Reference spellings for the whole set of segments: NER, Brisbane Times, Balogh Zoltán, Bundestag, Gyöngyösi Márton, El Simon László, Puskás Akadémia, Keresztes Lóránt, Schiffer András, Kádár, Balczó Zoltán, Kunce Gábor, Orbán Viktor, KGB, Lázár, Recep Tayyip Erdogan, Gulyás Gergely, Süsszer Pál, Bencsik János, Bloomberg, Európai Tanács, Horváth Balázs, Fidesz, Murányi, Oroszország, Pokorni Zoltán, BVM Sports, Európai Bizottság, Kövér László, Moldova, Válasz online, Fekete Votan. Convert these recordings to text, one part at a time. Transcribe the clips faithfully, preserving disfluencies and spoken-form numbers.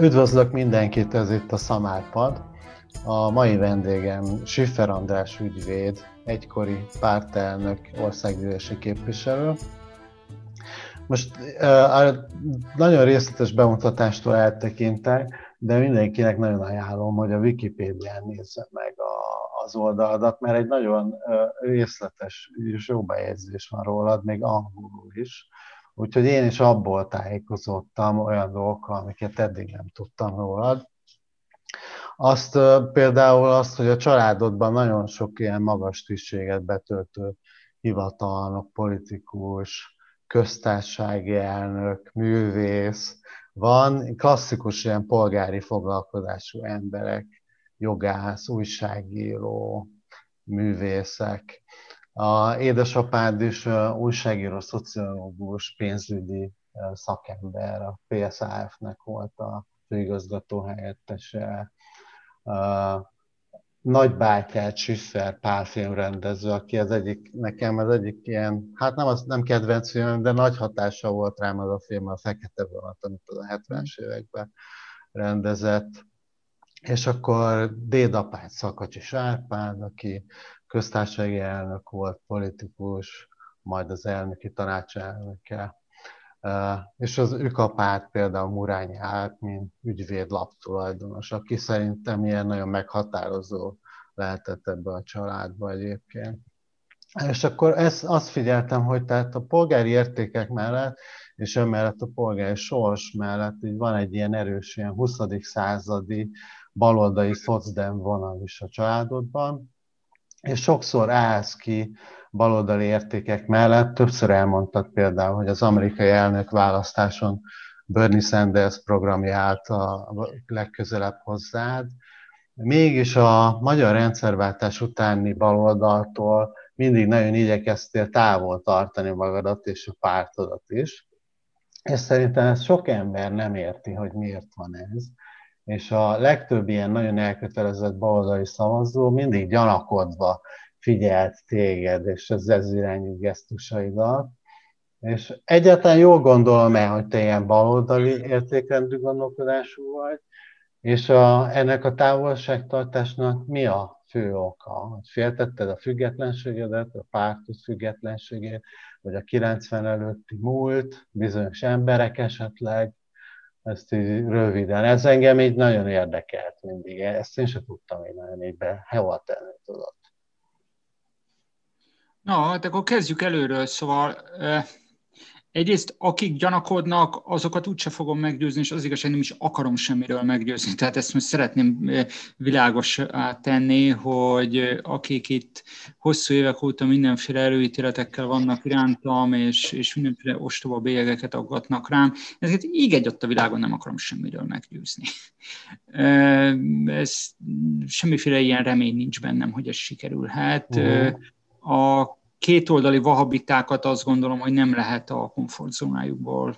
Üdvözlök mindenkit, ez itt a Szamárpad. A mai vendégem Schiffer András ügyvéd, egykori pártelnök, országgyűlési képviselő. Most nagyon részletes bemutatástól eltekintek, de mindenkinek nagyon ajánlom, hogy a Wikipédián nézze meg az oldaladat, mert egy nagyon részletes és jó bejegyzés van rólad, még angolul is. Úgyhogy én is abból tájékozottam olyan dolgokkal, amiket eddig nem tudtam rólad. Azt például azt, hogy a családodban nagyon sok ilyen magas tisztséget betöltő hivatalnok, politikus, köztársasági elnök, művész van, klasszikus ilyen polgári foglalkozású emberek, jogász, újságíró, művészek. A édesapád is újságíró, szociológus, pénzügyi szakember, a P S A F-nek volt a főigazgató helyettese. Nagybátyád Süsszer Pál filmrendező, aki az egyik, nekem az egyik ilyen, hát nem, az, nem kedvenc film, de nagy hatása volt rám az a film, a Fekete Votan, amit az a hetvenes években rendezett. És akkor dédapád Szakacsi Árpád, aki köztársasági elnök volt, politikus, majd az elnöki tanács elnöke. És az ükapát például Murányi állt, mint ügyvéd laptulajdonos, aki szerintem ilyen nagyon meghatározó lehetett ebbe a családba egyébként. És akkor ezt, azt figyeltem, hogy tehát a polgári értékek mellett, és emellett a polgári sors mellett így van egy ilyen erős, ilyen huszadik századi baloldali szocdem vonal is a családodban, és sokszor állsz ki baloldali értékek mellett. Többször elmondtad például, hogy az amerikai elnök választáson Bernie Sanders programja állt a legközelebb hozzád. Mégis a magyar rendszerváltás utáni baloldaltól mindig nagyon igyekeztél távol tartani magadat és a pártodat is. És szerintem ez sok ember nem érti, hogy miért van ez. És a legtöbb ilyen nagyon elkötelezett baloldali szavazó mindig gyanakodva figyelt téged, és az ez irányú gesztusaidat. És egyáltalán jól gondolom el, hogy te ilyen baloldali értékrendű gondolkodású vagy, és a, ennek a távolságtartásnak mi a fő oka? Féltetted a függetlenségedet, a pártod függetlenségét, vagy a kilencven előtti múlt, bizonyos emberek esetleg? Ezt így röviden. Ez engem így nagyon érdekelt mindig. Ezt én sem tudtam én nagyon így be. Hova tenni tudod? Na, hát akkor kezdjük előről. Szóval eh, egyrészt akik gyanakodnak, azokat úgyse fogom meggyőzni, és az igazság nem is akarom semmiről meggyőzni. Tehát ezt most szeretném világossá tenni, hogy akik itt hosszú évek óta mindenféle előítéletekkel vannak irántam, és, és mindenféle ostoba bélyegeket aggatnak rám, ezeket így egy ott a világon nem akarom semmiről meggyőzni. Ez, semmiféle ilyen remény nincs bennem, hogy ez sikerülhet. Uh-huh. A kétoldali vahabitákat azt gondolom, hogy nem lehet a komfortzónájukból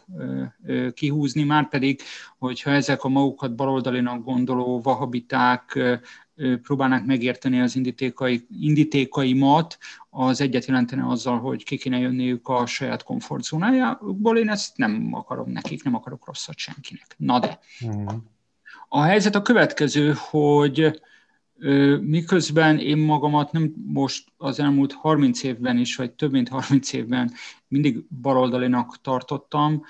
kihúzni, márpedig, hogyha ezek a magukat baloldalinak gondoló vahabiták próbálnak megérteni az indítékai, indítékaimat, az egyet jelentene azzal, hogy ki kéne jönniük a saját komfortzónájukból. Én ezt nem akarom nekik, nem akarok rosszat senkinek. Na de. A helyzet a következő, hogy miközben én magamat nem most az elmúlt harminc évben is, vagy több mint harminc évben mindig baloldalinak tartottam,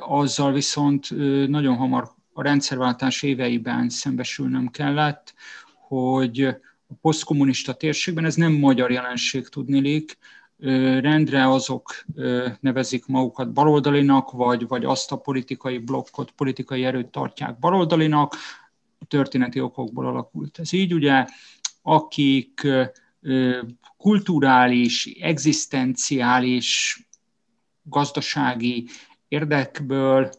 azzal viszont nagyon hamar a rendszerváltás éveiben szembesülnöm kellett, hogy a posztkommunista térségben, ez nem magyar jelenség tudniillik, rendre azok nevezik magukat baloldalinak, vagy, vagy azt a politikai blokkot, politikai erőt tartják baloldalinak, történeti okokból alakult. Ez így ugye, akik kulturális, egzisztenciális, gazdasági érdekből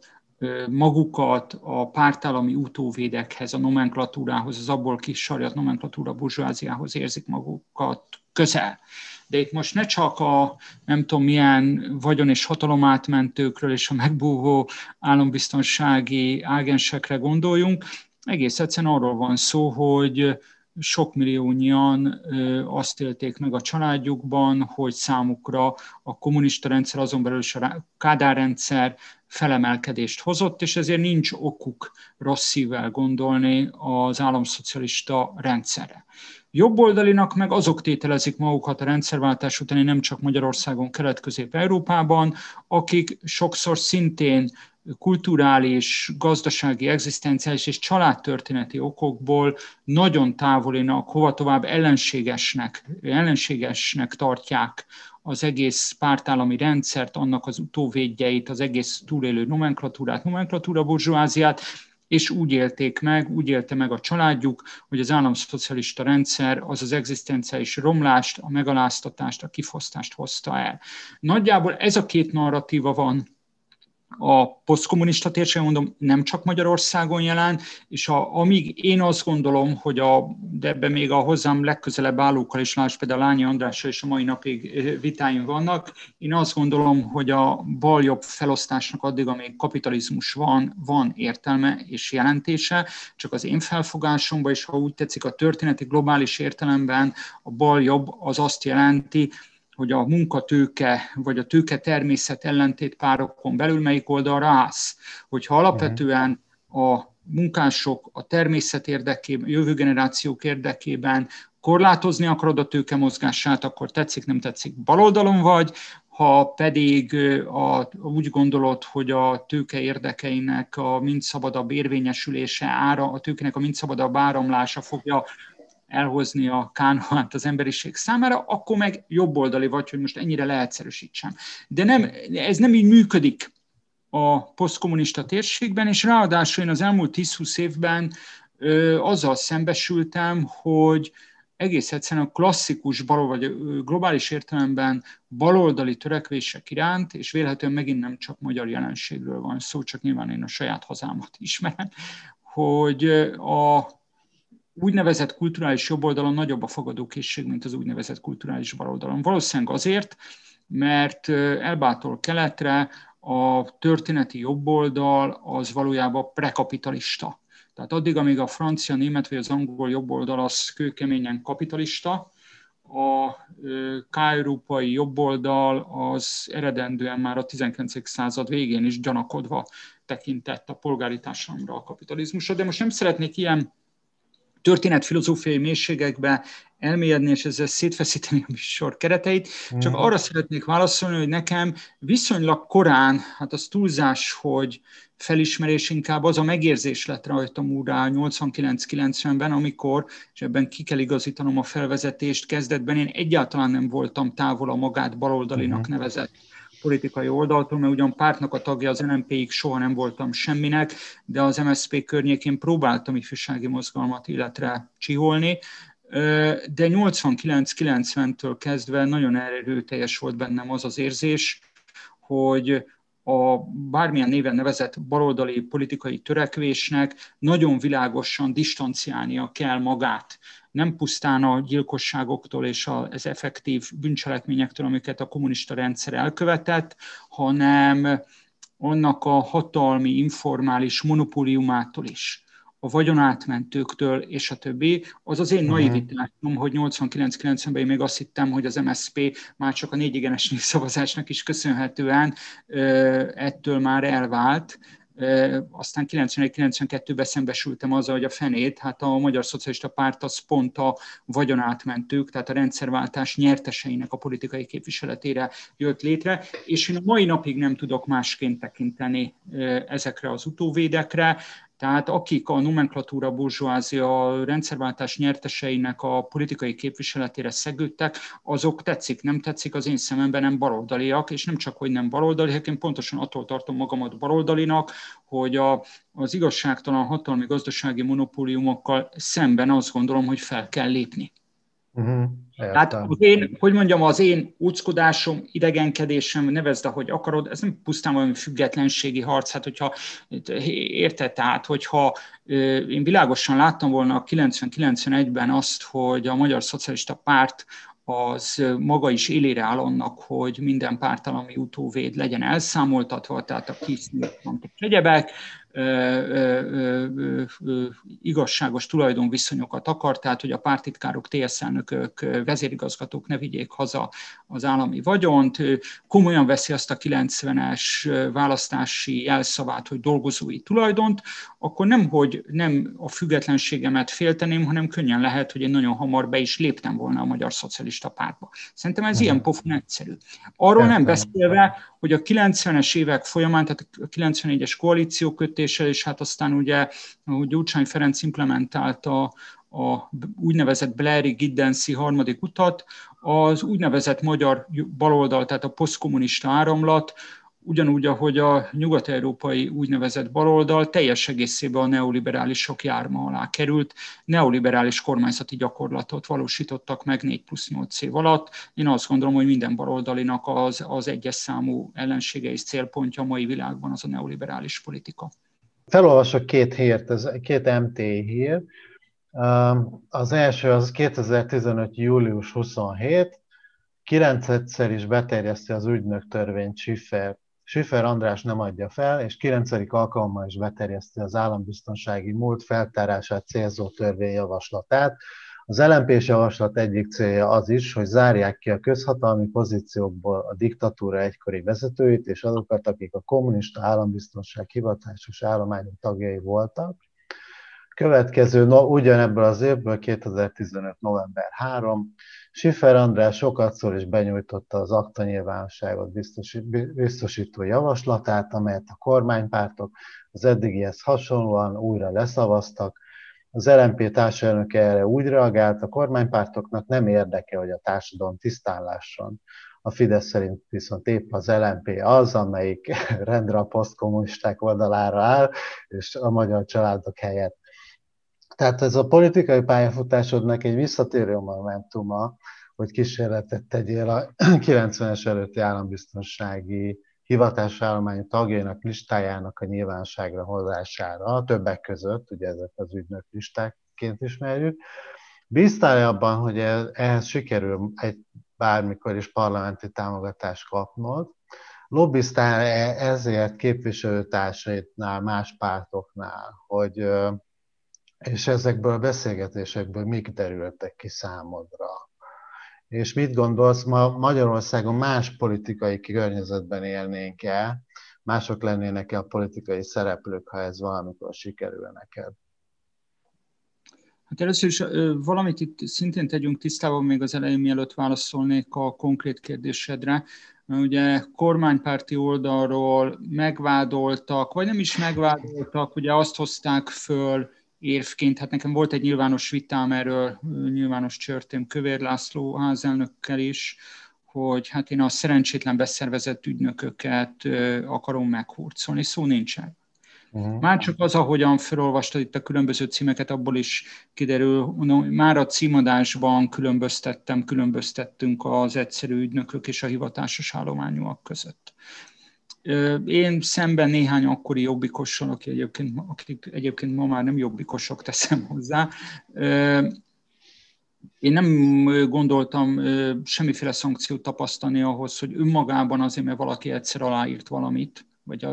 magukat a pártállami utóvédekhez, a nomenklatúrához, az abból kisarjat nomenklatúra burzsóáziához érzik magukat közel. De itt most ne csak a nem tudom milyen vagyon- és hatalomátmentőkről és a megbúvó állambiztonsági ágensekre gondoljunk, egész egyszerűen arról van szó, hogy sok milliónyian azt élték meg a családjukban, hogy számukra a kommunista rendszer, azon belül is a Kádár rendszer felemelkedést hozott, és ezért nincs okuk rossz szívvel gondolni az államszocialista rendszerre. Jobboldalinak meg azok tételezik magukat a rendszerváltás utáni nem csak Magyarországon, Kelet-Közép-Európában, akik sokszor szintén kulturális, gazdasági, egzisztenciális és családtörténeti okokból nagyon távolinak, hova tovább ellenségesnek, ellenségesnek tartják az egész pártállami rendszert, annak az utóvédjeit, az egész túlélő nomenklatúrát, nomenklatúra burzsóáziát, és úgy élték meg, úgy élte meg a családjuk, hogy az államszocialista rendszer az az egzisztenciális romlást, a megaláztatást, a kifosztást hozta el. Nagyjából ez a két narratíva van a posztkommunista térségben, mondom, nem csak Magyarországon jelen, és a, amíg én azt gondolom, hogy a, de ebben még a hozzám legközelebb állókkal is, láss például Lányi Andrással és a mai napig vitáim vannak, én azt gondolom, hogy a baljobb felosztásnak addig, amíg kapitalizmus van, van értelme és jelentése, csak az én felfogásomban, és ha úgy tetszik, a történeti globális értelemben a baljobb az azt jelenti, hogy a munkatőke vagy a tőke természet ellentét párokon belül melyik oldalra állsz. Hogyha alapvetően a munkások a természet érdekében, a jövő generációk érdekében korlátozni akarod a tőke mozgását, akkor tetszik, nem tetszik, baloldalon vagy, ha pedig a, úgy gondolod, hogy a tőke érdekeinek a mind szabadabb érvényesülése ára, a tőkének a mind szabadabb áramlása fogja elhozni a kánoát az emberiség számára, akkor meg jobboldali vagy, hogy most ennyire leegyszerűsítsem. De nem, ez nem így működik a posztkommunista térségben, és ráadásul én az elmúlt tíz-húsz évben ö, azzal szembesültem, hogy egész egyszerűen a klasszikus bal, vagy globális értelemben baloldali törekvések iránt, és vélhetően megint nem csak magyar jelenségről van szó, csak nyilván én a saját hazámat ismerem, hogy a úgynevezett kulturális jobboldalon nagyobb a fogadókészség, mint az úgynevezett kulturális baloldalon. Valószínűleg azért, mert elbától keletre a történeti jobboldal az valójában prekapitalista. Tehát addig, amíg a francia, német vagy az angol jobboldal az kőkeményen kapitalista, a k-európai jobboldal az eredendően már a tizenkilencedik század végén is gyanakodva tekintett a polgári társadalomra, a kapitalizmusra. De most nem szeretnék ilyen történetfilozófiai mélységekbe elmélyedni, és ezzel szétfeszíteni a műsor kereteit. Csak arra szeretnék válaszolni, hogy nekem viszonylag korán, hát az túlzás, hogy felismerés, inkább az a megérzés lett rajtam úrá nyolcvankilenc-kilencvenben, amikor, és ebben ki kell igazítanom a felvezetést, kezdetben én egyáltalán nem voltam távol a magát baloldalinak nevezett politikai oldaltól, mert ugyan pártnak a tagja az el em péig soha nem voltam semminek, de az em es zé pé környékén próbáltam ifjúsági mozgalmat életre csiholni, de nyolcvankilenc-kilencventől kezdve nagyon erőteljes volt bennem az az érzés, hogy a bármilyen néven nevezett baloldali politikai törekvésnek nagyon világosan distanciálnia kell magát. Nem pusztán a gyilkosságoktól és az effektív bűncselekményektől, amiket a kommunista rendszer elkövetett, hanem annak a hatalmi, informális monopóliumától is, a vagyonátmentőktől és a többi. Az az én naivitásom, hogy nyolcvankilenc-kilencvenben én még azt hittem, hogy az em es zé pé már csak a négy igenes népszavazásnak is köszönhetően ettől már elvált. Aztán kilencvenegy-kilencvenkettőben szembesültem azzal, hogy a fenét, hát a Magyar Szocialista Párt az pont a vagyonátmentők, tehát a rendszerváltás nyerteseinek a politikai képviseletére jött létre, és én a mai napig nem tudok másként tekinteni ezekre az utóvédekre. Tehát akik a nomenklatúra, burzsóázia, rendszerváltás nyerteseinek a politikai képviseletére szegődtek, azok tetszik, nem tetszik, az én szememben nem baloldaliak, és nem csak, hogy nem baloldaliak, én pontosan attól tartom magamat baloldalinak, hogy a, az igazságtalan hatalmi gazdasági monopóliumokkal szemben azt gondolom, hogy fel kell lépni. Uh-huh. Tehát az én, hogy mondjam, az én úckodásom, idegenkedésem, nevezd, ahogy akarod, ez nem pusztán valami függetlenségi harc, hát hogyha érted, tehát hogyha én világosan láttam volna a kilencven-kilencvenegyben azt, hogy a Magyar Szocialista Párt az maga is élére áll annak, hogy minden pártállami utóvéd legyen elszámoltatva, tehát a kisznyílt egyebek, igazságos tulajdonviszonyokat akar, tehát hogy a pártitkárok, té es elnökök, vezérigazgatók ne vigyék haza az állami vagyont. Komolyan veszi azt a kilencvenes választási jelszavát, hogy dolgozói tulajdont, akkor nem, hogy nem a függetlenségemet félteném, hanem könnyen lehet, hogy én nagyon hamar be is léptem volna a Magyar Szocialista Pártba. Szerintem ez ilyen pofon egyszerű. Arról nem beszélve, hogy a kilencvenes évek folyamán, tehát a kilencvennégyes koalíciókötéssel, és hát aztán ugye Gyurcsány Ferenc implementálta a, a úgynevezett Blair-Giddens-i harmadik utat, az úgynevezett magyar baloldal, tehát a posztkommunista áramlat, ugyanúgy, ahogy a nyugat-európai úgynevezett baloldal teljes egészében a neoliberálisok járma alá került, neoliberális kormányzati gyakorlatot valósítottak meg négy plusz nyolc év alatt. Én azt gondolom, hogy minden baloldalinak az, az egyes számú ellensége és célpontja a mai világban az a neoliberális politika. Felolvasok két hírt, ez két em té hír. Az első az kétezer-tizenöt július huszonhetedike, kilencedszer is beterjeszti az ügynök törvényt Schiffer. Schiffer András nem adja fel, és kilencedik alkalommal is beterjeszti az állambiztonsági múlt feltárását célzó törvényjavaslatát. Az el em pés javaslat egyik célja az is, hogy zárják ki a közhatalmi pozíciókból a diktatúra egykori vezetőit, és azokat, akik a kommunista állambiztonság hivatásos állományok tagjai voltak. Következő, no, ugyanebből az évből, kétezer-tizenöt november harmadika, Schiffer András sokat szól és benyújtotta az akta nyilvánosságot biztosító javaslatát, amelyet a kormánypártok az eddigihez hasonlóan újra leszavaztak. Az el em pé társelnöke erre úgy reagált, a kormánypártoknak nem érdeke, hogy a társadalom tisztán lásson. A Fidesz szerint viszont épp az el em pé az, amelyik rendre a posztkommunisták oldalára áll, és a magyar családok helyett. Tehát ez a politikai pályafutásodnak egy visszatérő momentuma, hogy kísérletet tegyél a kilencvenes előtti állambiztonsági hivatásállományú tagjainak listájának a nyilvánosságra hozására, többek között, ugye ezek az ügynök listákként ismerjük. Bíztál-e abban, hogy ehhez sikerül egy bármikor is parlamenti támogatást kapnod? Lobbiztál-e ezért képviselőtársaidnál, más pártoknál, hogy... És ezekből a beszélgetésekből mik derültek ki számodra? És mit gondolsz, ma Magyarországon más politikai környezetben élnénk-e? Mások lennének-e a politikai szereplők, ha ez valamikor sikerül neked? Hát először is valamit itt szintén tegyünk tisztában még az elején, mielőtt válaszolnék a konkrét kérdésedre. Ugye kormánypárti oldalról megvádoltak, vagy nem is megvádoltak, ugye azt hozták föl érvként, hát nekem volt egy nyilvános vitám erről, nyilvános csörtém Kövér László házelnökkel is, hogy hát én a szerencsétlen beszervezett ügynököket akarom meghurcolni, szó nincsen. Uh-huh. Már csak az, ahogyan felolvastad itt a különböző címeket, abból is kiderül, már a címadásban különböztettem, különböztettünk az egyszerű ügynökök és a hivatásos állományúak között. Én szemben néhány akkori jobbikossal, aki egyébként, akik egyébként ma már nem jobbikosok, teszem hozzá, én nem gondoltam semmiféle szankciót tapasztalni ahhoz, hogy önmagában azért, mert valaki egyszer aláírt valamit, vagy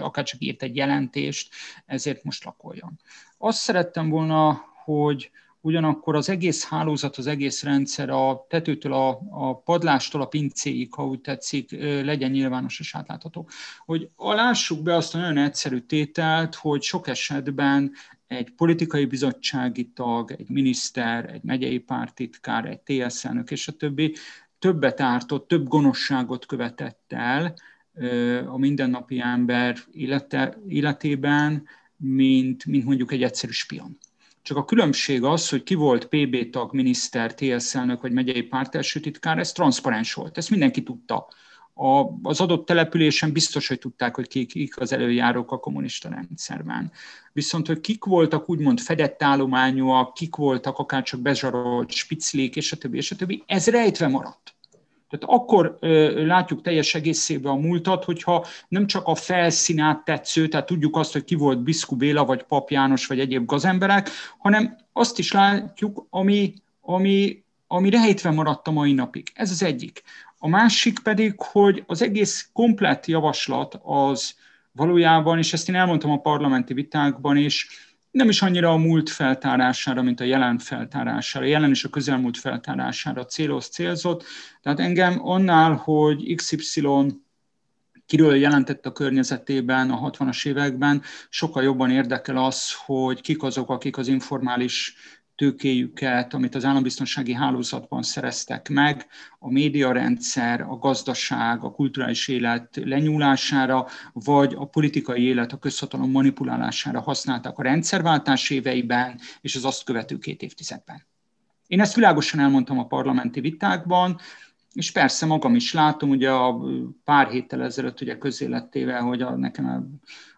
akárcsak írt egy jelentést, ezért most lakoljon. Azt szerettem volna, hogy ugyanakkor az egész hálózat, az egész rendszer a tetőtől, a, a padlástól a pincéig, ha úgy tetszik, legyen nyilvános és átlátható. Hogy lássuk be azt a nagyon egyszerű tételt, hogy sok esetben egy politikai bizottsági tag, egy miniszter, egy megyei pártitkár, egy té es elnök és a többi többet ártott, több gonoszságot követett el a mindennapi ember élete, életében, mint, mint mondjuk egy egyszerű spion. Csak a különbség az, hogy ki volt pé bé tag, miniszter, té es elnök vagy megyei pártelsőtitkár, ez transzparens volt, ezt mindenki tudta. A, az adott településen biztos, hogy tudták, hogy kik, kik az előjárók a kommunista rendszerben. Viszont, hogy kik voltak úgymond fedett állományúak, kik voltak akárcsak bezsarolt spiclik, és a többi, és a többi, ez rejtve maradt. Tehát akkor ö, látjuk teljes egészében a múltat, hogyha nem csak a felszínát tetsző, tehát tudjuk azt, hogy ki volt Biszku Béla, vagy Pap János, vagy egyéb gazemberek, hanem azt is látjuk, ami, ami, ami rejtve maradt a mai napig. Ez az egyik. A másik pedig, hogy az egész komplett javaslat az valójában, és ezt én elmondtam a parlamenti vitákban is, nem is annyira a múlt feltárására, mint a jelen feltárására, jelen és a közelmúlt feltárására célos célzott. Tehát engem annál, hogy iksz ipszilon kiről jelentett a környezetében a hatvanas években, sokkal jobban érdekel az, hogy kik azok, akik az informális tőkéjüket, amit az állambiztonsági hálózatban szereztek meg, a médiarendszer, a gazdaság, a kulturális élet lenyúlására, vagy a politikai élet, a közhatalom manipulálására használták a rendszerváltás éveiben és az azt követő két évtizedben. Én ezt világosan elmondtam a parlamenti vitákban, és persze magam is látom, ugye a pár héttel ezelőtt ugye közé lett téve, hogy a, nekem a,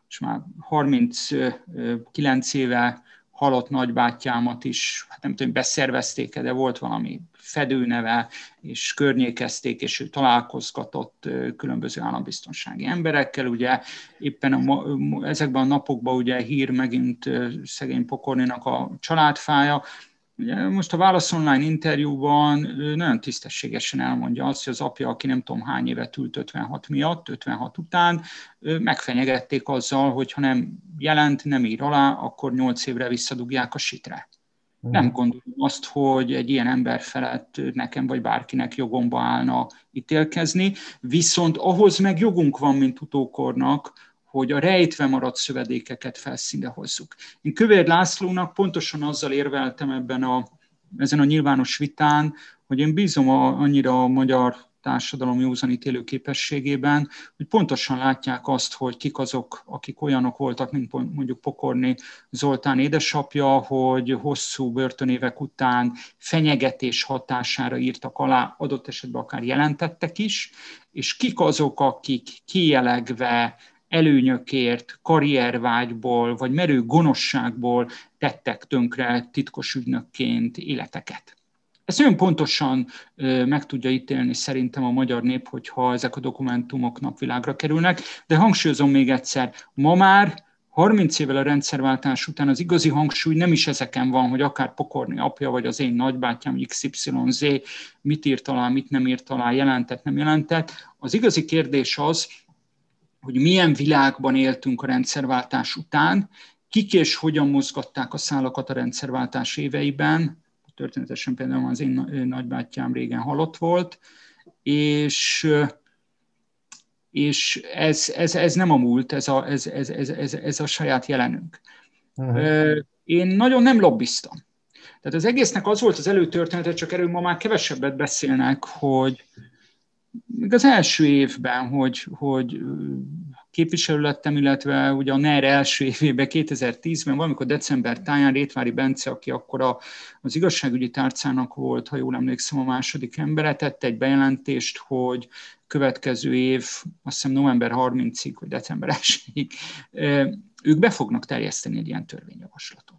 most már harminckilenc éve halott nagybátyámat is, hát nem tudom, beszervezték, de volt valami fedőneve, és környékezték, és ő találkozgatott különböző állambiztonsági emberekkel. Ugye éppen a, ezekben a napokban ugye hír megint szegény Pokorninak a családfája. Ugye most a Válasz online interjúban nagyon tisztességesen elmondja azt, hogy az apja, aki nem tudom hány évet ült ötvenhat miatt, ötvenhat után, megfenyegették azzal, hogy ha nem jelent, nem ír alá, akkor nyolc évre visszadugják a sitre. Mm. Nem gondolom azt, hogy egy ilyen ember felett nekem vagy bárkinek jogomba állna ítélkezni, viszont ahhoz meg jogunk van, mint utókornak, hogy a rejtve maradt szövedékeket felszínre hozzuk. Én Kövér Lászlónak pontosan azzal érveltem ebben a, ezen a nyilvános vitán, hogy én bízom a, annyira a magyar társadalom józan ítélő képességében, hogy pontosan látják azt, hogy kik azok, akik olyanok voltak, mint mondjuk Pokorni Zoltán édesapja, hogy hosszú börtönévek után fenyegetés hatására írtak alá, adott esetben akár jelentettek is, és kik azok, akik kijelegve, előnyökért, karriervágyból, vagy merő gonoszságból tettek tönkre titkos ügynökként életeket. Ezt nagyon pontosan meg tudja ítélni szerintem a magyar nép, hogyha ezek a dokumentumok napvilágra kerülnek, de hangsúlyozom még egyszer, ma már harminc évvel a rendszerváltás után az igazi hangsúly nem is ezeken van, hogy akár Pokorni apja, vagy az én nagybátyám, iksz ipszilon zé, mit írt alá, mit nem írt alá, jelentett, nem jelentett. Az igazi kérdés az, hogy milyen világban éltünk a rendszerváltás után, kik és hogyan mozgatták a szálakat a rendszerváltás éveiben, történetesen például az én nagybátyám régen halott volt, és, és ez, ez, ez nem a múlt, ez a, ez, ez, ez, ez, ez a saját jelenünk. Uh-huh. Én nagyon nem lobbiztam. Tehát az egésznek az volt az előtörténete, csak erről ma már kevesebbet beszélnek, hogy még az első évben, hogy, hogy képviselő lettem, illetve ugye a NER első évében, kétezer-tízben, valamikor december táján Rétvári Bence, aki akkor a, az igazságügyi tárcának volt, ha jól emlékszem, a második embere, tett egy bejelentést, hogy következő év, azt hiszem november harmincadikáig, vagy december elsejéig, ők be fognak terjeszteni egy ilyen törvényjavaslatot.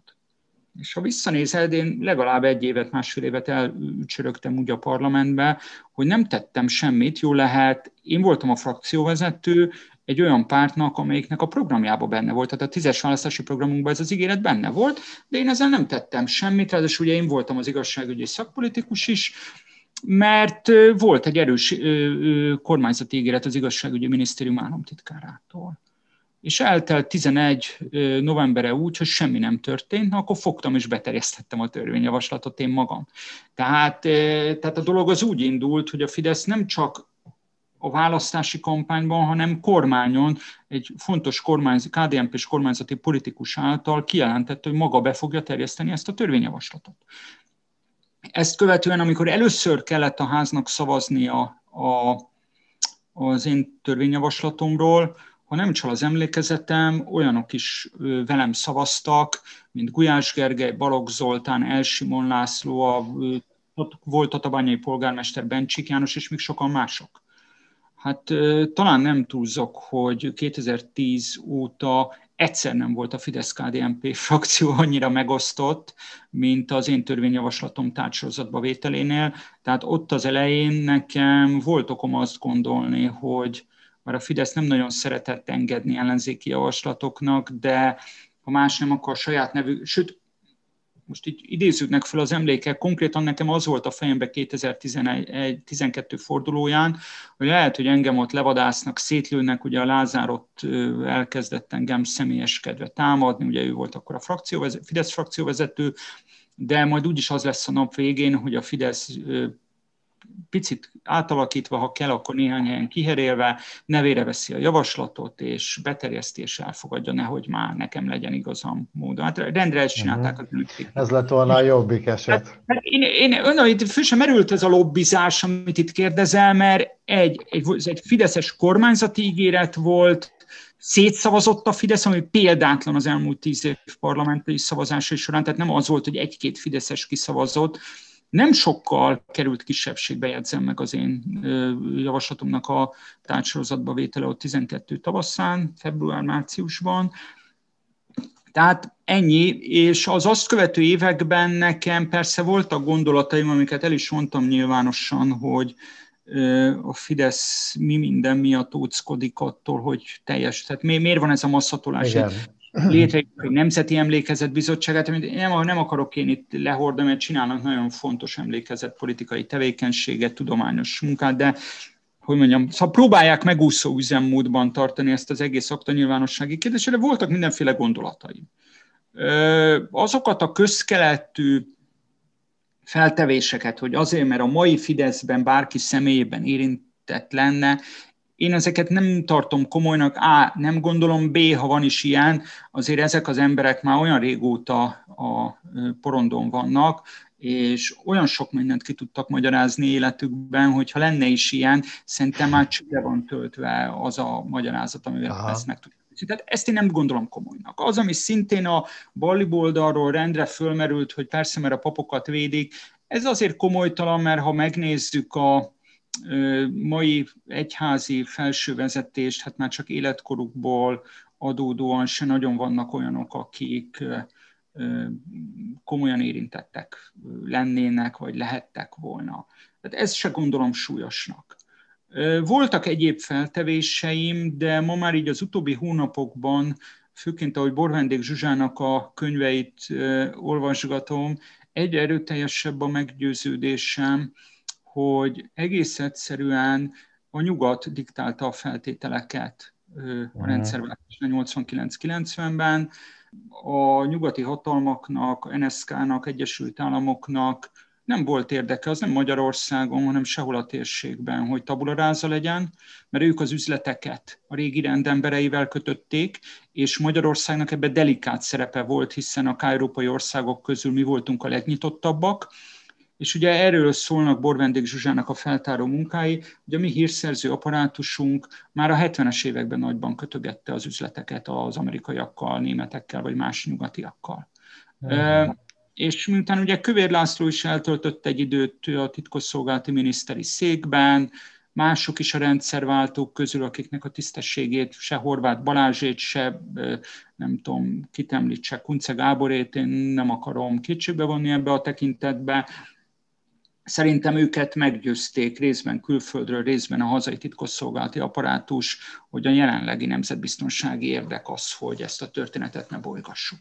És ha visszanézed, én legalább egy évet, másfél évet elcsörögtem úgy a parlamentbe, hogy nem tettem semmit, jó lehet, én voltam a frakcióvezető egy olyan pártnak, amelyiknek a programjában benne volt, tehát a tízes választási programunkban ez az ígéret benne volt, de én ezzel nem tettem semmit, ráadásul ugye én voltam az igazságügyi szakpolitikus is, mert volt egy erős kormányzati ígéret az igazságügyi minisztérium államtitkárától. És eltelt tizenegy novembere úgy, hogy semmi nem történt, na, akkor fogtam és beterjesztettem a törvényjavaslatot én magam. Tehát, tehát a dolog az úgy indult, hogy a Fidesz nem csak a választási kampányban, hanem kormányon egy fontos kormányz, ká dé en pés kormányzati politikus által kijelentett, hogy maga be fogja terjeszteni ezt a törvényjavaslatot. Ezt követően, amikor először kellett a háznak szavaznia a, az én törvényjavaslatomról, ha nem csal az emlékezetem, olyanok is velem szavaztak, mint Gulyás Gergely, Balogh Zoltán, El Simon László, a volt tatabányai polgármester Bencsik János, és még sokan mások. Hát talán nem túlzok, hogy kétezer-tíz óta egyszer nem volt a Fidesz-ká dé en pé frakció annyira megosztott, mint az én törvényjavaslatom tárgysorozatba vételénél. Tehát ott az elején nekem volt okom azt gondolni, hogy mert a Fidesz nem nagyon szeretett engedni ellenzéki javaslatoknak, de ha más nem, akkor a saját nevük, sőt, most így idéződnek fel az emlékek, konkrétan nekem az volt a fejemben kétezer-tizenkettő fordulóján, hogy lehet, hogy engem ott levadásznak, szétlőnek, ugye a Lázár ott elkezdett engem személyes kedve támadni, ugye ő volt akkor a frakció, Fidesz frakcióvezető, de majd úgyis az lesz a nap végén, hogy a Fidesz picit átalakítva, ha kell, akkor néhány helyen kiherélve, nevére veszi a javaslatot, és beterjeszti és elfogadja, nehogy már nekem legyen igazam módon. Hát rendre ezt csinálták uh-huh. az ügyét. Ez lett volna a jobbik eset. Hát, hát én, én ön, itt föl sem merült ez a lobbizás, amit itt kérdezel, mert egy, egy, ez egy fideszes kormányzati ígéret volt, szétszavazott a Fidesz, ami példátlan az elmúlt tíz év parlamenti szavazása során, tehát nem az volt, hogy egy-két fideszes kiszavazott, nem sokkal került kisebbségbe, jegyzem meg az én javaslatomnak a tárgysorozatba vétele ott tizenkettő tavasszán, február-márciusban. Tehát ennyi, és az azt követő években nekem persze voltak gondolataim, amiket el is mondtam nyilvánosan, hogy a Fidesz mi minden miatt óckodik attól, hogy teljes. Tehát miért van ez a masszatolás? Létrejött egy nemzeti emlékezetbizottságát, amit nem, nem akarok én itt lehordani, mert csinálnak nagyon fontos emlékezetpolitikai tevékenységet, tudományos munkát, de hogy mondjam, szóval próbálják megúszó üzemmódban tartani ezt az egész akta nyilvánossági kérdésre, de voltak mindenféle gondolataim. Azokat a közkeletű feltevéseket, hogy azért, mert a mai Fideszben bárki személyében érintett lenne, én ezeket nem tartom komolynak, á, nem gondolom, bé, ha van is ilyen, azért ezek az emberek már olyan régóta a porondon vannak, és olyan sok mindent ki tudtak magyarázni életükben, hogyha lenne is ilyen, szerintem már csőre van töltve az a magyarázat, amivel Aha. ezt meg tudjuk. Tehát ezt én nem gondolom komolynak. Az, ami szintén a balli oldalról rendre fölmerült, hogy persze, mert a papokat védik, ez azért komolytalan, mert ha megnézzük a mai egyházi felsővezetést, hát már csak életkorukból adódóan se nagyon vannak olyanok, akik komolyan érintettek lennének, vagy lehettek volna. Tehát ezt se gondolom súlyosnak. Voltak egyéb feltevéseim, de ma már így az utóbbi hónapokban, főként ahogy Borvendég Zsuzsának a könyveit olvasgatom, egyre erőteljesebb a meggyőződésem, hogy egész egyszerűen a nyugat diktálta a feltételeket a rendszerváltásra nyolcvankilenc-kilencvenben. A nyugati hatalmaknak, en es zé ká-nak, Egyesült Államoknak nem volt érdeke, az nem Magyarországon, hanem sehol a térségben, hogy tabula rasa legyen, mert ők az üzleteket a régi rendembereivel kötötték, és Magyarországnak ebben delikát szerepe volt, hiszen a európai országok közül mi voltunk a legnyitottabbak. És ugye erről szólnak Borvendég Zsuzsának a feltáró munkái, hogy a mi hírszerző apparátusunk már a hetvenes években nagyban kötögette az üzleteket az amerikaiakkal, németekkel vagy más nyugatiakkal. Mm. E, és miután ugye Kövér László is eltöltött egy időt a titkosszolgálati miniszteri székben, mások is a rendszerváltók közül, akiknek a tisztességét se Horváth Balázsét, se nem tudom, kit említsek, Kunce Gáborét, én nem akarom kétségbe vonni ebbe a tekintetbe. Szerintem őket meggyőzték részben külföldről, részben a hazai titkosszolgálati apparátus, hogy a jelenlegi nemzetbiztonsági érdek az, hogy ezt a történetet ne bolygassuk.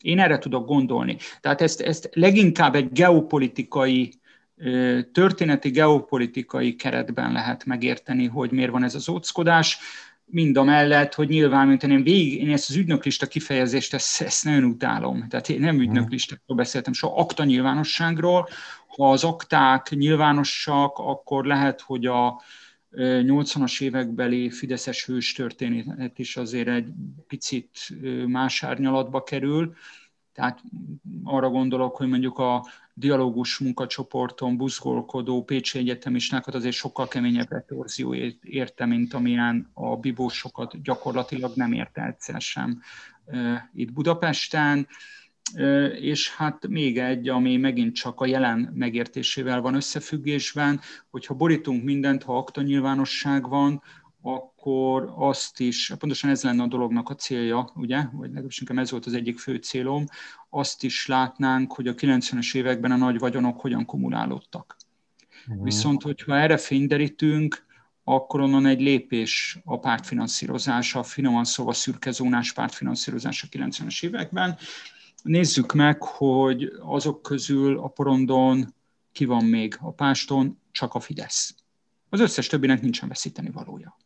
Én erre tudok gondolni. Tehát ezt, ezt leginkább egy geopolitikai, történeti geopolitikai keretben lehet megérteni, hogy miért van ez az óckodás, mind a mellett, hogy nyilván, mint én végig, én ezt az ügynöklista kifejezést, ezt, ezt nagyon utálom. Tehát én nem ügynöklistákról beszéltem, soha akta nyilvánosságról. Ha az akták nyilvánossak, akkor lehet, hogy a nyolcvanas évekbeli fideszes hős történet is azért egy picit más árnyalatba kerül. Tehát arra gondolok, hogy mondjuk a dialógus munkacsoporton buzgolkodó pécsi egyetemistákat azért sokkal keményebb retorzió érte, mint amilyen a bibósokat gyakorlatilag nem érte egyszer sem itt Budapesten. És hát még egy, ami megint csak a jelen megértésével van összefüggésben, hogyha borítunk mindent, ha akta nyilvánosság van, akkor azt is, pontosan ez lenne a dolognak a célja, ugye, vagy legalábbis nekem ez volt az egyik fő célom, azt is látnánk, hogy a kilencvenes években a nagy vagyonok hogyan kumulálódtak. Mm. Viszont, hogyha erre fényderítünk, akkor onnan egy lépés a pártfinanszírozása, finoman szóval szürkezónás pártfinanszírozása a kilencvenes években, Nézzük meg, hogy azok közül a porondon ki van még, a páston csak a Fidesz. Az összes többinek nincsen veszíteni valója.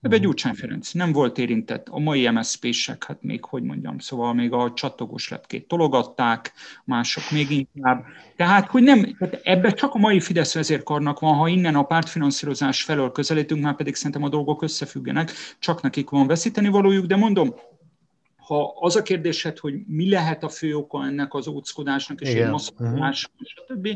Ebben Gyurcsány Ferenc nem volt érintett, a mai em es zé pések, hát még, hogy mondjam, szóval még a csatogós lepkét tologatták, mások még inkább. Tehát, hogy nem, ebben csak a mai Fidesz vezérkarnak van, ha innen a pártfinanszírozás felől közelítünk, már pedig szerintem a dolgok összefüggenek, csak nekik van veszíteni valójuk, de mondom, ha az a kérdésed, hogy mi lehet a fő oka ennek az óckodásnak, és a maszkodásnak, stb.,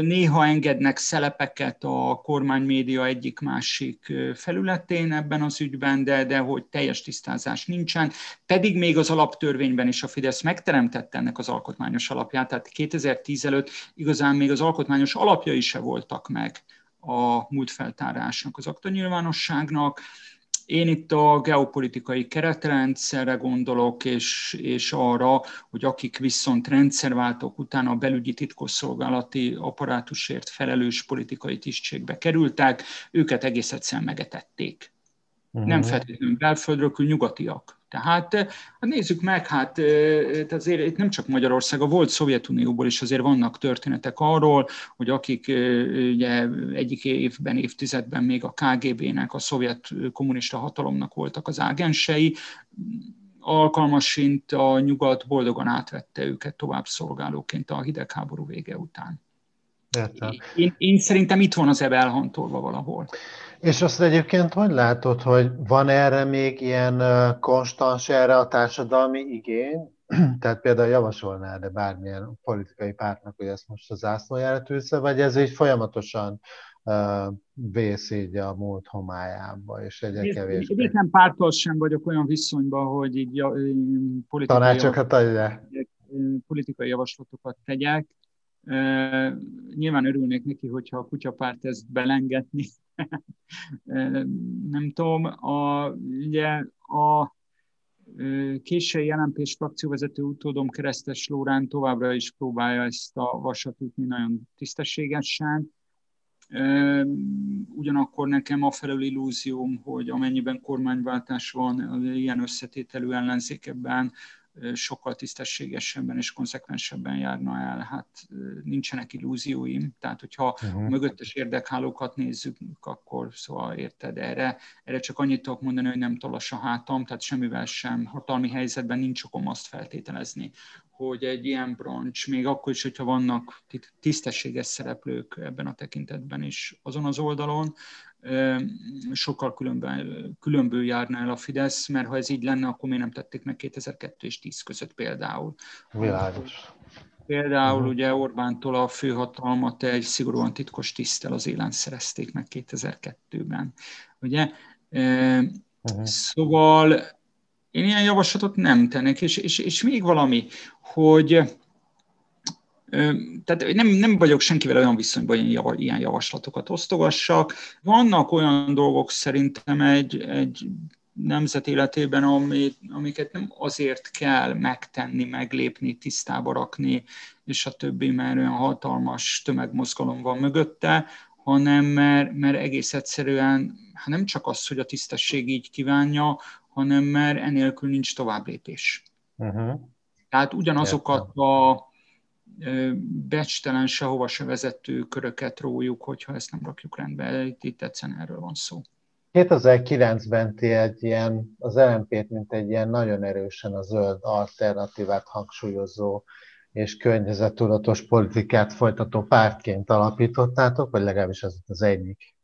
néha engednek szelepeket a kormánymédia egyik-másik felületén ebben az ügyben, de, de hogy teljes tisztázás nincsen. Pedig még az alaptörvényben is a Fidesz megteremtette ennek az alkotmányos alapját, tehát kétezer-tíz előtt igazán még az alkotmányos alapjai se voltak meg a múltfeltárásnak, az aktanyilvánosságnak. Én itt a geopolitikai keretrendszerre gondolok, és, és arra, hogy akik viszont rendszerváltók után a belügyi titkosszolgálati apparátusért felelős politikai tisztségbe kerültek, őket egész egyszerűen megetették. Uh-huh. Nem feltétlenül belföldről, nyugatiak. Tehát hát nézzük meg, hát azért itt nem csak Magyarország, a volt Szovjetunióból is azért vannak történetek arról, hogy akik ugye egyik évben, évtizedben még a ká gé bé-nek, a szovjet kommunista hatalomnak voltak az ágensei, alkalmasint a nyugat boldogan átvette őket tovább szolgálóként a hidegháború vége után. Én, én szerintem itt van az eb elhantolva valahol. És azt egyébként hogy látod, hogy van erre még ilyen konstans erre a társadalmi igény? Tehát például javasolnál de bármilyen politikai pártnak, hogy ezt most a zászlójára tűzze, vagy ez így folyamatosan vész így a múlt homályába, és egyre kevésbé. Egyetlen párttal sem vagyok olyan viszonyban, hogy így politikai, tanácsokat adják, politikai javaslatokat tegyek. Uh, nyilván örülnék neki, hogyha a kutyapárt ezt belengetni. uh, nem tudom, a, ugye a uh, késői el em pés frakcióvezető utódom Keresztes Lórán továbbra is próbálja ezt a vasat ütni nagyon tisztességesen. Uh, ugyanakkor nekem afelől illúzióm, hogy amennyiben kormányváltás van, ilyen összetételű ellenzék ebben sokkal tisztességesebben és konzekvensebben járna el. Hát nincsenek illúzióim, tehát hogyha uh-huh. a mögöttes érdekhálókat nézzük, akkor szóval érted erre. Erre csak annyit tudok mondani, hogy nem talas a hátam, tehát semmivel sem hatalmi helyzetben nincs okom azt feltételezni, hogy egy ilyen brancs, még akkor is, hogyha vannak tisztességes szereplők ebben a tekintetben is azon az oldalon, sokkal különbön, különből járna el a Fidesz, mert ha ez így lenne, akkor miért nem tették meg kétezer-kettő és tíz között például. Világos. Például uh-huh. ugye Orbántól a főhatalmat egy szigorúan titkos tiszttel az élen szerezték meg kétezer-kettőben. Ugye? Uh-huh. Szóval én ilyen javaslatot nem tennék, és, és, és még valami, hogy... Tehát nem, nem vagyok senkivel olyan viszonyban, hogy ilyen javaslatokat osztogassak. Vannak olyan dolgok szerintem egy, egy nemzet életében, amit, amiket nem azért kell megtenni, meglépni, tisztába rakni, és a többi, mert olyan hatalmas tömegmozgalom van mögötte, hanem mert, mert egész egyszerűen hát nem csak az, hogy a tisztesség így kívánja, hanem mert enélkül nincs továbblépés. Uh-huh. Tehát ugyanazokat a becstelen sehova se vezető köröket rójuk, hogyha ezt nem rakjuk rendbe. Itt, itt egyszerűen erről van szó. kétezer-kilencben ti egy ilyen, az el em pét, mint egy ilyen nagyon erősen a zöld alternatívát hangsúlyozó és környezettudatos politikát folytató pártként alapítottátok, vagy legalábbis az az egyik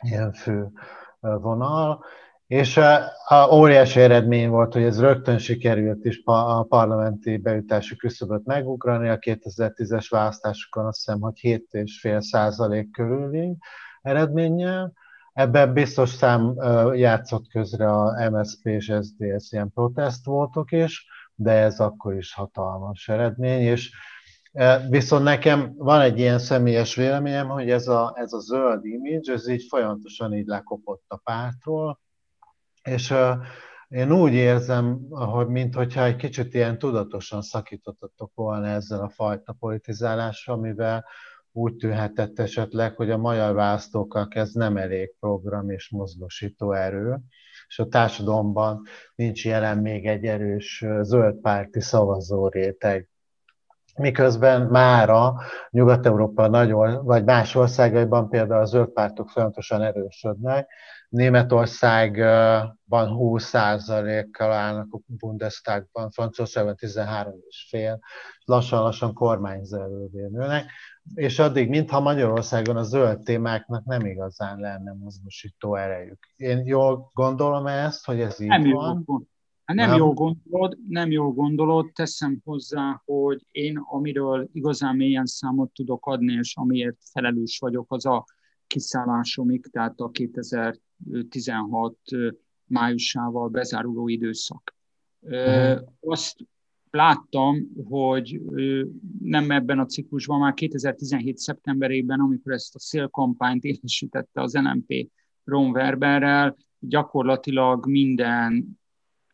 ilyen fő vonal. És a óriási eredmény volt, hogy ez rögtön sikerült is a parlamenti bejutási küszöböt megugrani, a kétezer-tízes választásokon azt hiszem, hogy hét egész öt százalék körüli eredménnyel. Ebben biztos szám játszott közre a em es zé pé és es zé dé es, ilyen protest voltok is, de ez akkor is hatalmas eredmény. És viszont nekem van egy ilyen személyes véleményem, hogy ez a, ez a zöld image, ez így folyamatosan így lekopott a pártról, és uh, én úgy érzem, hogy minthogyha egy kicsit ilyen tudatosan szakítottatok volna ezzel a fajta politizálással, amivel úgy tűnhetett esetleg, hogy a magyar választókkal ez nem elég program és mozgósító erő, és a társadalomban nincs jelen még egy erős zöldpárti szavazóréteg. Miközben mára Nyugat-Európa nagyon, vagy más országaiban például a zöldpártok folyamatosan erősödnek. Németországban húsz százalékkal állnak a Bundestagban, Franciaországban tizenhárom egész öt tized, lassan-lassan kormányzerővé nőnek, és addig, mintha Magyarországon a zöld témáknak nem igazán lenne mozgósító erejük. Én jól gondolom ezt, hogy ez így nem van? Jól. Nem, nem. Jól gondolod, nem jól gondolod, teszem hozzá, hogy én, amiről igazán mélyen számot tudok adni, és amiért felelős vagyok, az a kiszállásomig, tehát a kétezer-tizenhat májusával bezáruló időszak. Hmm. Azt láttam, hogy nem ebben a ciklusban, már kétezer-tizenhét szeptemberében, amikor ezt a szélkampányt élesítette az el em pé Ron Verberrel, gyakorlatilag minden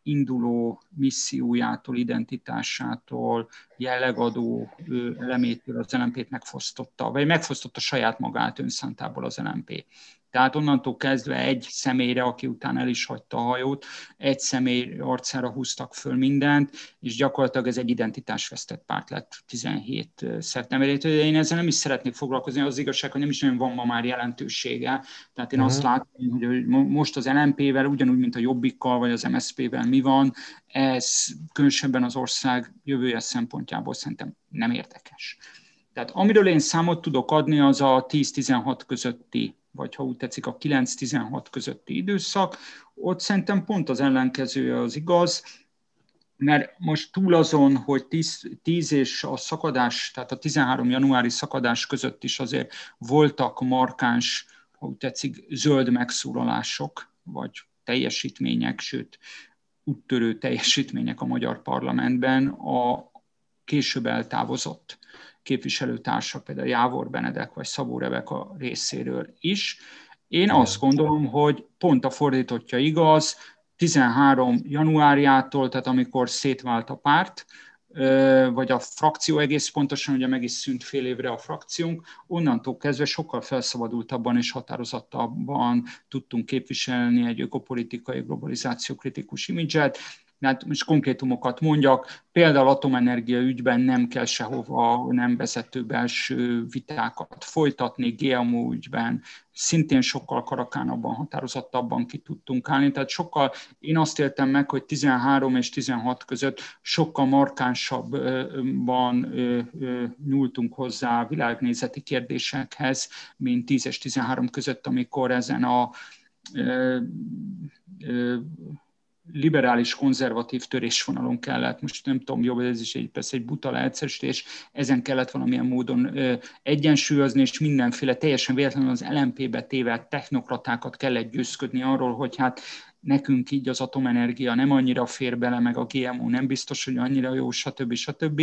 induló missziójától, identitásától, jellegadó elemétől az el em pét megfosztotta, vagy megfosztotta saját magát önszántából az el em pé. Tehát onnantól kezdve egy személyre, aki után el is hagyta a hajót, egy személy arcára húztak föl mindent, és gyakorlatilag ez egy identitásvesztett párt lett tizenhét szeptemberétől. De én ezzel nem is szeretnék foglalkozni, az igazság, hogy nem is nagyon van ma már jelentősége. Tehát én mm. azt látom, hogy most az el em pével, ugyanúgy, mint a Jobbikkal, vagy az em es zé pével mi van, ez különösebben az ország jövője szempontjából szerintem nem érdekes. Tehát amiről én számot tudok adni, az a tíz-tizenhat közötti, vagy ha úgy tetszik, a kilenc-tizenhat közötti időszak, ott szerintem pont az ellenkezője az igaz, mert most túl azon, hogy tíz, tíz és a szakadás, tehát a tizenhárom januári szakadás között is azért voltak markáns, ha úgy tetszik, zöld megszólalások, vagy teljesítmények, sőt, úttörő teljesítmények a magyar parlamentben, a később eltávozott képviselőtársak, például Jávor Benedek vagy Szabó Rebeka részéről is. Én azt gondolom, hogy pont a fordítottja igaz, tizenhárom januárjától, tehát amikor szétvált a párt, vagy a frakció egész pontosan, ugye meg is szűnt fél évre a frakciónk, onnantól kezdve sokkal felszabadultabban és határozottabban tudtunk képviselni egy ökopolitikai globalizációkritikus imidzset. Hát most konkrétumokat mondjak, például atomenergia ügyben nem kell sehova nem vezető belső vitákat folytatni, gé em o ügyben szintén sokkal karakánabban, határozottabban ki tudtunk állni, tehát sokkal, én azt éltem meg, hogy tizenhárom és tizenhat között sokkal markánsabban nyúltunk hozzá világnézeti kérdésekhez, mint tíz és tizenhárom között, amikor ezen a ö, ö, liberális, konzervatív törésvonalon kellett, most nem tudom, jobb, ez is egy, persze egy buta leegyszerűsítés, ezen kellett valamilyen módon egyensúlyozni, és mindenféle, teljesen véletlenül az el em pébe tévedt technokratákat kellett győzködni arról, hogy hát nekünk így az atomenergia nem annyira fér bele, meg a gé em o nem biztos, hogy annyira jó, stb. stb.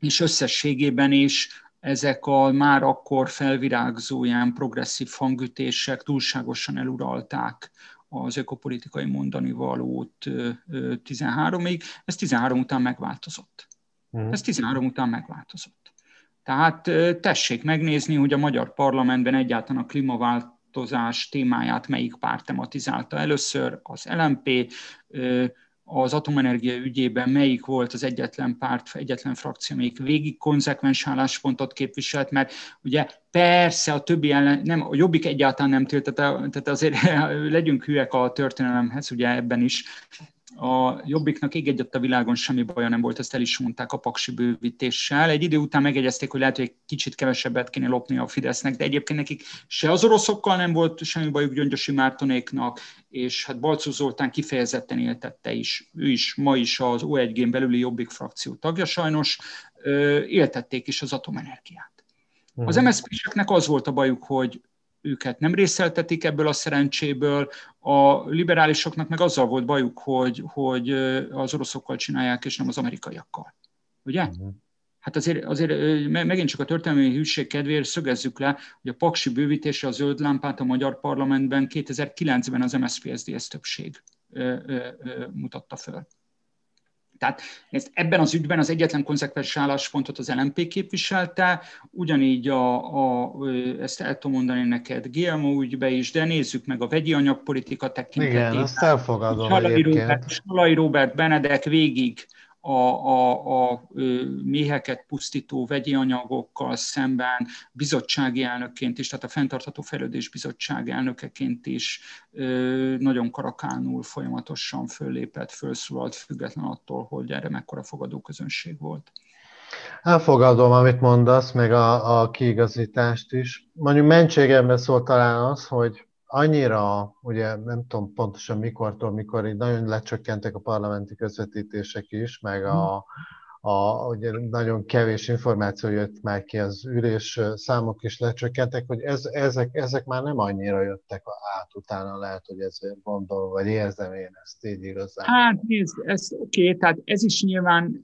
És összességében is ezek a már akkor felvirágzó ilyen progresszív hangütések túlságosan eluralták az ökopolitikai mondani valót tizenháromig, ez tizenhárom után megváltozott. Ez tizenhárom után megváltozott. Tehát tessék megnézni, hogy a magyar parlamentben egyáltalán a klímaváltozás témáját melyik párt tematizálta először, az el em pé, az atomenergia ügyében melyik volt az egyetlen párt, egyetlen frakció, amelyik végig konzekvens álláspontot képviselt, mert ugye persze a többi ellen, nem, a Jobbik egyáltalán nem tiltott, tehát azért legyünk hülyek a történelemhez, ugye ebben is. A Jobbiknak ég egyet a világon semmi baja nem volt, ezt el is mondták a paksi bővítéssel. Egy idő után megegyezték, hogy lehet, hogy egy kicsit kevesebbet kéne lopni a Fidesznek, de egyébként nekik se az oroszokkal nem volt semmi bajuk, Gyöngyösi Mártonéknak, és hát Balczó Zoltán kifejezetten éltette is. Ő is ma is az o egy gén belüli Jobbik frakció tagja sajnos, éltették is az atomenergiát. Az em es zé péseknek az volt a bajuk, hogy őket nem részeltetik ebből a szerencséből, a liberálisoknak meg azzal volt bajuk, hogy, hogy az oroszokkal csinálják, és nem az amerikaiakkal. Ugye? Hát azért, azért megint csak a történelmi hűség kedvéért szögezzük le, hogy a paksi bővítése, a zöld lámpát a magyar parlamentben kétezer-kilencben az em es zé pé es zé dé es többség mutatta föl. Tehát ezt ebben az ügyben az egyetlen konzekvens álláspontot az el em pé képviselte, ugyanígy a, a, ezt el tudom mondani neked gé em o ügybe is, de nézzük meg a vegyi anyagpolitika tekintetében. Igen, azt elfogadom egyébként. Salai Robert, Benedek végig a, a, a méheket pusztító vegyi anyagokkal szemben bizottsági elnökként is, tehát a Fenntartható Fejlődés Bizottság elnökeként is nagyon karakánul folyamatosan föllépett, fölszólalt, független attól, hogy erre mekkora fogadóközönség volt. Elfogadom, amit mondasz, meg a, a kiigazítást is. Mondjuk mentségemben szól talán az, hogy annyira, ugye nem tudom pontosan mikortól, mikor így nagyon lecsökkentek a parlamenti közvetítések is, meg a, a, ugye nagyon kevés információ jött már ki, az ülés számok is lecsökkentek, hogy ez, ezek, ezek már nem annyira jöttek át utána, lehet, hogy ezért gondolom, vagy érzem én ezt így igazán. Hát nézd, ez oké, okay, tehát ez is nyilván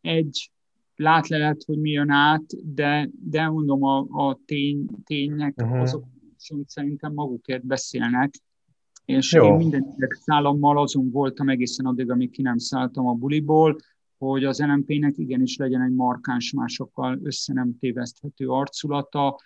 egy látlelet, hogy mi jön át, de, de mondom a, a tény, tények uh-huh. azok, szerintem magukért beszélnek, és jó. Én minden szállammal azon voltam egészen addig, amíg ki nem szálltam a buliból, hogy az el em pének igenis legyen egy markáns, másokkal össze nem téveszthető arculata,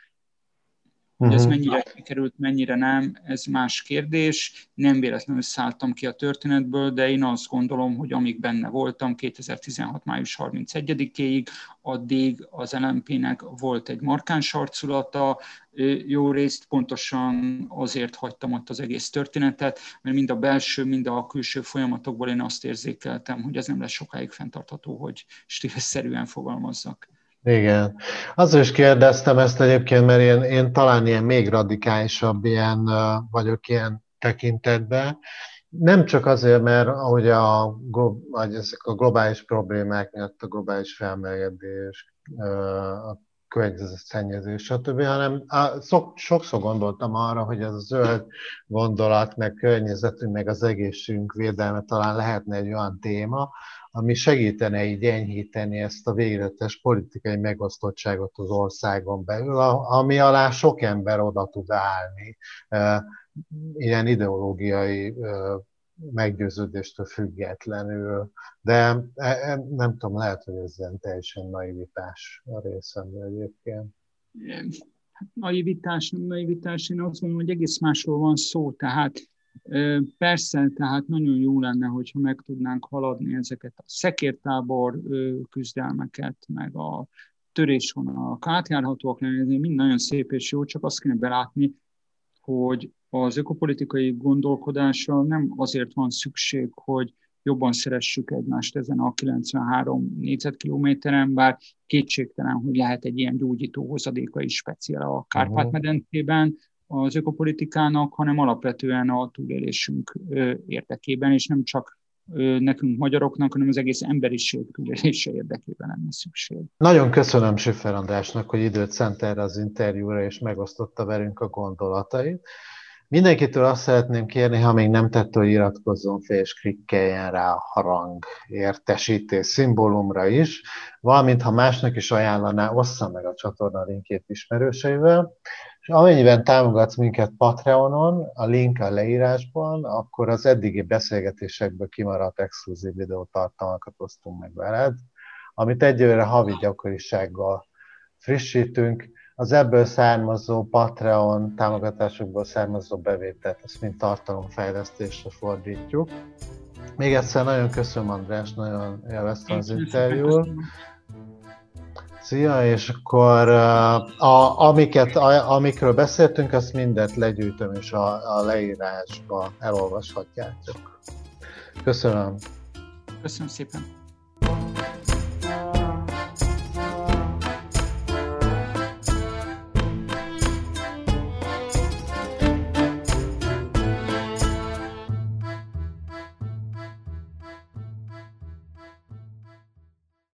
hogy uh-huh. ez mennyire került, mennyire nem, ez más kérdés. Nem véletlenül szálltam ki a történetből, de én azt gondolom, hogy amíg benne voltam kétezer-tizenhat május harmincegyedikéig, addig az el em pének volt egy markáns arculata, jó részt pontosan azért hagytam ott az egész történetet, mert mind a belső, mind a külső folyamatokból én azt érzékeltem, hogy ez nem lesz sokáig fenntartható, hogy stílusszerűen fogalmazzak. Igen. Azért is kérdeztem ezt egyébként, mert én, én talán ilyen még radikálisabb ilyen, vagyok ilyen tekintetben. Nem csak azért, mert ahogy a, vagy ezek a globális problémák miatt, a globális felmelegedés, a környezetszennyezés, stb., hanem sokszor gondoltam arra, hogy ez a zöld gondolat, meg környezetünk, meg az egészségünk védelme talán lehetne egy olyan téma, ami segítene így enyhíteni ezt a végletes politikai megosztottságot az országon belül, ami alá sok ember oda tud állni, ilyen ideológiai meggyőződéstől függetlenül, de nem tudom, lehet, hogy ez ilyen teljesen naivitás a részemről egyébként. Naivitás, nem naivitás, én azt mondom, hogy egész másról van szó, tehát persze, tehát nagyon jó lenne, hogyha meg tudnánk haladni ezeket a szekértábor küzdelmeket, meg a törésvonalak átjárhatóak lenni, mind nagyon szép és jó, csak azt kéne belátni, hogy az ökopolitikai gondolkodásra nem azért van szükség, hogy jobban szeressük egymást ezen a kilencvenhárom négyzetkilométeren, bár kétségtelen, hogy lehet egy ilyen gyógyító hozadéka is speciál a Kárpát-medencében az ökopolitikának, hanem alapvetően a túlélésünk érdekében, és nem csak nekünk magyaroknak, hanem az egész emberiség túlélése érdekében lenne szükség. Nagyon köszönöm Schiffer Andrásnak, hogy időt szent erre az interjúra, és megosztotta velünk a gondolatait. Mindenkitől azt szeretném kérni, ha még nem tett, hogy iratkozzon fel, és klikkeljen rá a harang értesítés szimbólumra is, valamint ha másnak is ajánlaná, ossza meg a csatorna linkjét ismerőseivel, és amennyiben támogatsz minket Patreonon, a link a leírásban, akkor az eddigi beszélgetésekből kimaradt exkluzív videótartalmakat osztunk meg veled, amit egyelőre havi gyakorisággal frissítünk. Az ebből származó Patreon támogatásokból származó bevételt, ezt mind tartalomfejlesztésre fordítjuk. Még egyszer nagyon köszönöm, András, nagyon élveztem az interjút. Szia, és akkor a, amiket, a, amikről beszéltünk, azt mindent legyűjtöm, és a, a leírásba elolvashatjátok. Köszönöm. Köszönöm szépen.